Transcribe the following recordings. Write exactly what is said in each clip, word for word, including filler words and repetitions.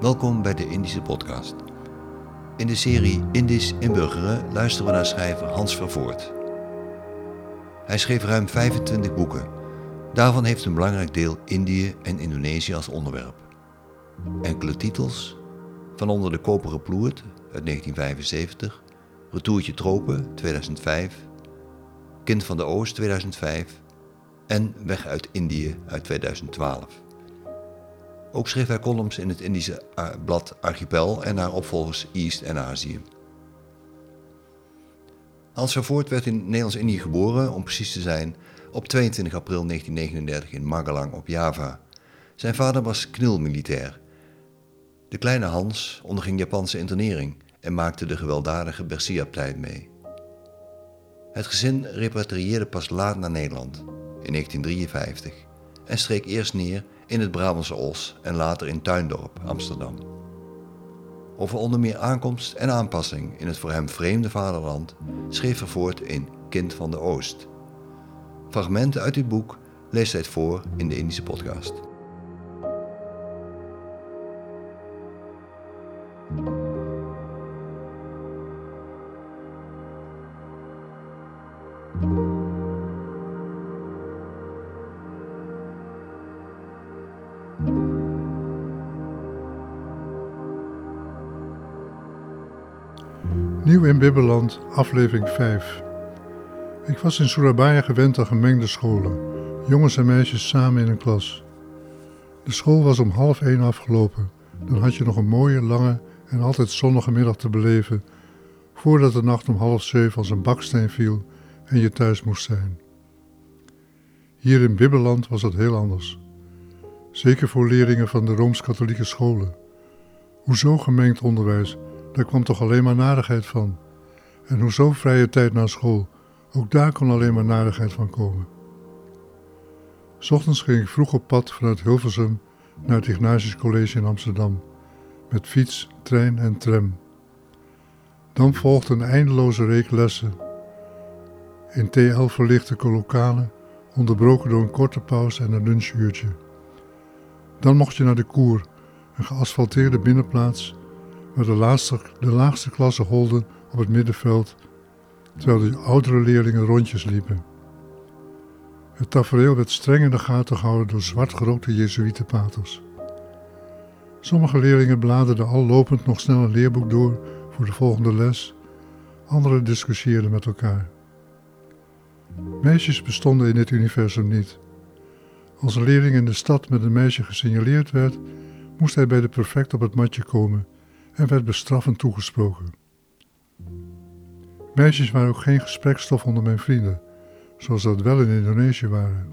Welkom bij de Indische podcast. In de serie Indisch inburgeren luisteren we naar schrijver Hans Vervoort. Hij schreef ruim vijfentwintig boeken. Daarvan heeft een belangrijk deel Indië en Indonesië als onderwerp. Enkele titels, van onder de koperen ploert uit negentien vijfenzeventig, Retourtje tropen tweeduizend vijf, Kind van de Oost tweeduizend vijf en Weg uit Indië uit tweeduizend twaalf. Ook schreef hij columns in het Indische blad Archipel en haar opvolgers East en Azië. Hans Vervoort werd in Nederlands-Indië geboren, om precies te zijn, op tweeëntwintig april negentien negenendertig in Magelang op Java. Zijn vader was knilmilitair. De kleine Hans onderging Japanse internering en maakte de gewelddadige Bersia-tijd mee. Het gezin repatrieerde pas laat naar Nederland, in negentien drieënvijftig, en streek eerst neer in het Brabantse Os en later in Tuindorp, Amsterdam. Over onder meer aankomst en aanpassing in het voor hem vreemde vaderland schreef Vervoort in Kind van de Oost. Fragmenten uit dit boek leest hij voor in de Indische podcast. Nieuw in Bibberland, aflevering vijf. Ik was in Surabaya gewend aan gemengde scholen, jongens en meisjes samen in een klas. De school was om half één afgelopen, dan had je nog een mooie, lange en altijd zonnige middag te beleven, voordat de nacht om half zeven als een baksteen viel en je thuis moest zijn. Hier in Bibberland was dat heel anders. Zeker voor leerlingen van de Rooms-Katholieke scholen. Hoezo gemengd onderwijs? Daar kwam toch alleen maar narigheid van. En hoezo vrije tijd na school? Ook daar kon alleen maar narigheid van komen. 'S Ochtends ging ik vroeg op pad vanuit Hilversum naar het Ignatius College in Amsterdam. Met fiets, trein en tram. Dan volgde een eindeloze reeks lessen. In T L verlichte lokalen, onderbroken door een korte pauze en een lunchuurtje. Dan mocht je naar de Koer, een geasfalteerde binnenplaats, waar de, laatste, de laagste klasse holden op het middenveld, terwijl de oudere leerlingen rondjes liepen. Het tafereel werd streng in de gaten gehouden door zwartgerookte jezuïetenpaters. Sommige leerlingen bladerden al lopend nog snel een leerboek door voor de volgende les, anderen discussieerden met elkaar. Meisjes bestonden in dit universum niet. Als een leerling in de stad met een meisje gesignaleerd werd, moest hij bij de prefect op het matje komen en werd bestraffend toegesproken. Meisjes waren ook geen gespreksstof onder mijn vrienden, zoals dat wel in Indonesië waren.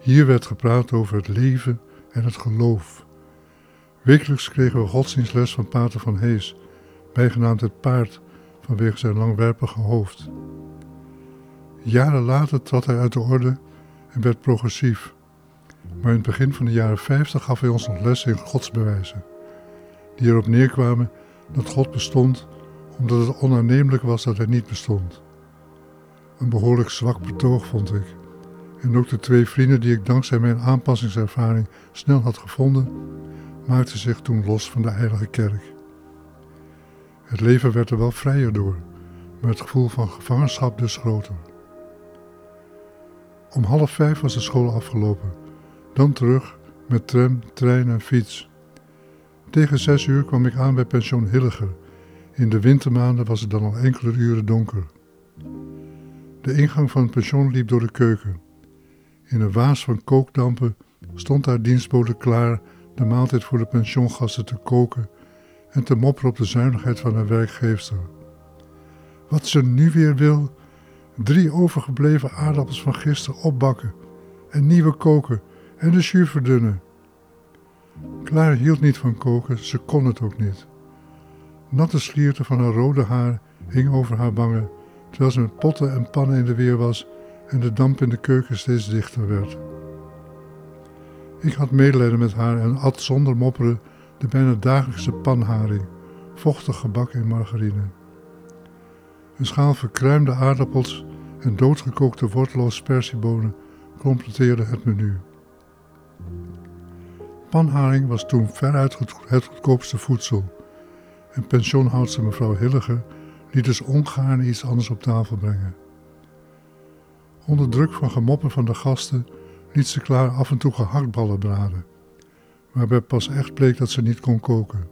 Hier werd gepraat over het leven en het geloof. Wekelijks kregen we godsdienstles van Pater van Hees, bijgenaamd het paard vanwege zijn langwerpige hoofd. Jaren later trad hij uit de orde en werd progressief. Maar in het begin van de jaren vijftig gaf hij ons nog lessen in godsbewijzen, die erop neerkwamen dat God bestond omdat het onaannemelijk was dat hij niet bestond. Een behoorlijk zwak betoog vond ik. En ook de twee vrienden die ik dankzij mijn aanpassingservaring snel had gevonden, maakten zich toen los van de heilige kerk. Het leven werd er wel vrijer door, maar het gevoel van gevangenschap dus groter. Om half vijf was de school afgelopen, dan terug met tram, trein en fiets. Tegen zes uur kwam ik aan bij pension Hilliger. In de wintermaanden was het dan al enkele uren donker. De ingang van het pension liep door de keuken. In een waas van kookdampen stond daar dienstbode klaar de maaltijd voor de pensiongasten te koken en te mopperen op de zuinigheid van haar werkgeefster. Wat ze nu weer wil, drie overgebleven aardappels van gisteren opbakken en nieuwe koken en de jus verdunnen. Klaar hield niet van koken, ze kon het ook niet. Natte slierten van haar rode haar hing over haar wangen, terwijl ze met potten en pannen in de weer was en de damp in de keuken steeds dichter werd. Ik had medelijden met haar en at zonder mopperen de bijna dagelijkse panharing, vochtig gebak en margarine. Een schaal verkruimde aardappels en doodgekookte wortel als persiebonen completeerde het menu. Panharing was toen veruit het goedkoopste voedsel. En pensioenhoudster mevrouw Hilliger liet dus ongaarne iets anders op tafel brengen. Onder druk van gemoppen van de gasten liet ze Klaar af en toe gehaktballen braden, waarbij pas echt bleek dat ze niet kon koken.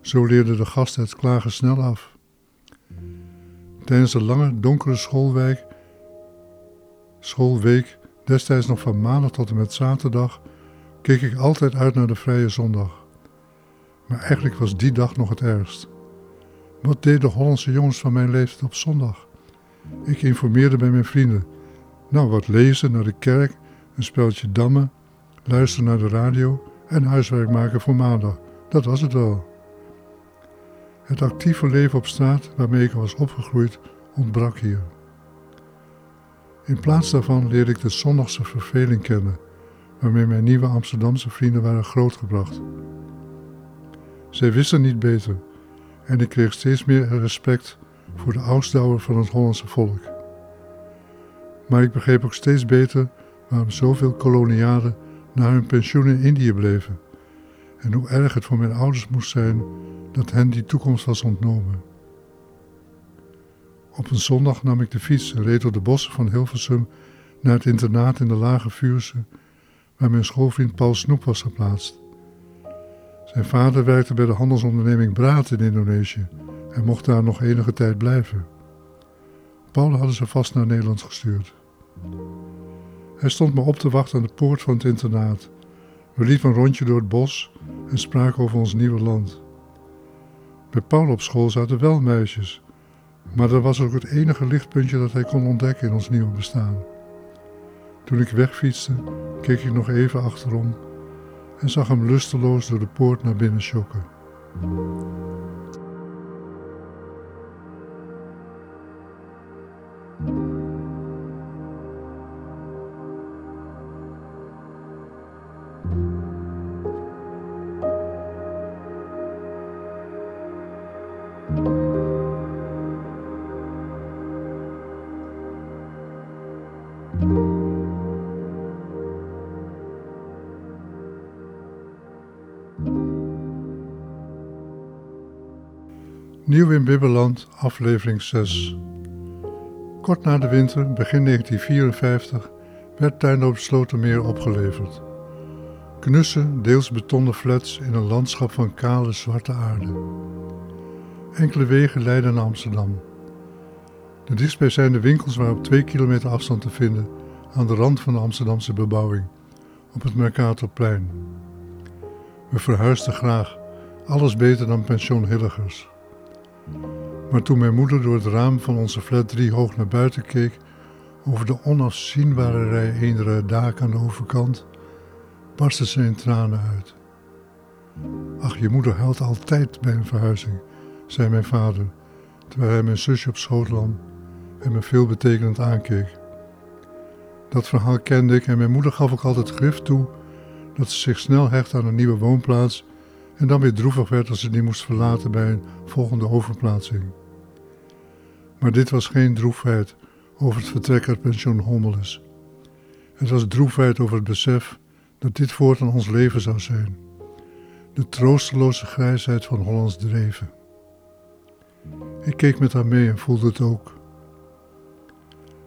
Zo leerden de gasten het klagen snel af. Tijdens de lange, donkere schoolwijk, schoolweek, destijds nog van maandag tot en met zaterdag, keek ik altijd uit naar de vrije zondag. Maar eigenlijk was die dag nog het ergst. Wat deden Hollandse jongens van mijn leeftijd op zondag? Ik informeerde bij mijn vrienden. Nou, wat lezen, naar de kerk, een speltje dammen, luisteren naar de radio en huiswerk maken voor maandag. Dat was het wel. Het actieve leven op straat waarmee ik was opgegroeid ontbrak hier. In plaats daarvan leerde ik de zondagse verveling kennen, waarmee mijn nieuwe Amsterdamse vrienden waren grootgebracht. Zij wisten niet beter en ik kreeg steeds meer respect voor de ausdauer van het Hollandse volk. Maar ik begreep ook steeds beter waarom zoveel kolonialen na hun pensioen in Indië bleven en hoe erg het voor mijn ouders moest zijn dat hen die toekomst was ontnomen. Op een zondag nam ik de fiets en reed door de bossen van Hilversum naar het internaat in de Lage Vuurse, waar mijn schoolvriend Paul Snoep was geplaatst. Zijn vader werkte bij de handelsonderneming Braat in Indonesië en mocht daar nog enige tijd blijven. Paul hadden ze vast naar Nederland gestuurd. Hij stond me op te wachten aan de poort van het internaat. We liepen een rondje door het bos en spraken over ons nieuwe land. Bij Paul op school zaten wel meisjes, maar dat was ook het enige lichtpuntje dat hij kon ontdekken in ons nieuwe bestaan. Toen ik wegfietste, keek ik nog even achterom en zag hem lusteloos door de poort naar binnen schokken. Nieuw in Bibberland, aflevering zes. Kort na de winter, begin negentien vierenvijftig, werd tuindorp Slotermeer opgeleverd. Knusse, deels betonnen flats in een landschap van kale, zwarte aarde. Enkele wegen leiden naar Amsterdam. De dichtstbijzijnde winkels waren op twee kilometer afstand te vinden aan de rand van de Amsterdamse bebouwing, op het Mercatorplein. We verhuisden graag, alles beter dan pension Hilligers. Maar toen mijn moeder door het raam van onze flat drie hoog naar buiten keek, over de onafzienbare rij eenderen daken aan de overkant, barstte ze in tranen uit. Ach, je moeder huilt altijd bij een verhuizing, zei mijn vader, terwijl hij mijn zusje op schoot nam en me veelbetekenend aankeek. Dat verhaal kende ik en mijn moeder gaf ook altijd grif toe dat ze zich snel hecht aan een nieuwe woonplaats en dan weer droevig werd als ze die moest verlaten bij een volgende overplaatsing. Maar dit was geen droefheid over het vertrek uit pension Hommeles. Het was droefheid over het besef dat dit voortaan ons leven zou zijn. De troosteloze grijsheid van Hollands Dreven. Ik keek met haar mee en voelde het ook.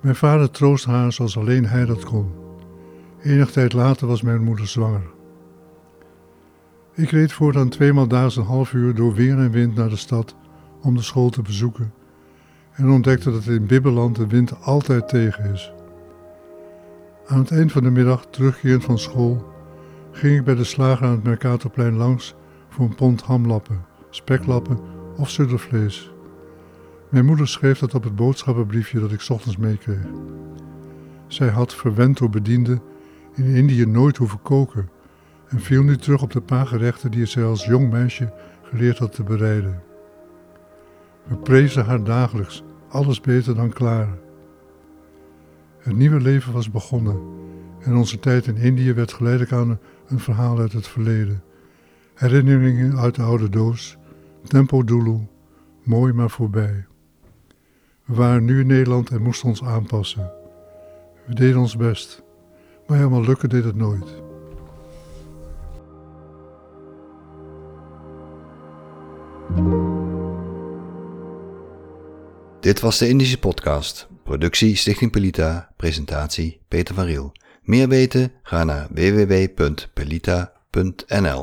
Mijn vader troostte haar zoals alleen hij dat kon. Enig tijd later was mijn moeder zwanger. Ik reed voortaan tweemaal daags een half uur door weer en wind naar de stad om de school te bezoeken en ontdekte dat in Bibberland de wind altijd tegen is. Aan het eind van de middag, terugkerend van school, ging ik bij de slager aan het Mercatorplein langs voor een pond hamlappen, speklappen of suddervlees. Mijn moeder schreef dat op het boodschappenbriefje dat ik 's ochtends meekreeg. Zij had, verwend door bedienden, in Indië nooit hoeven koken en viel nu terug op de paar gerechten die zij als jong meisje geleerd had te bereiden. We prezen haar dagelijks, alles beter dan Klaar. Het nieuwe leven was begonnen en onze tijd in Indië werd geleidelijk aan een verhaal uit het verleden. Herinneringen uit de oude doos, tempo doeloe, mooi maar voorbij. We waren nu in Nederland en moesten ons aanpassen. We deden ons best, maar helemaal lukken deed het nooit. Dit was de Indische podcast. Productie Stichting Pelita. Presentatie Peter van Riel. Meer weten? Ga naar w w w punt pelita punt n l.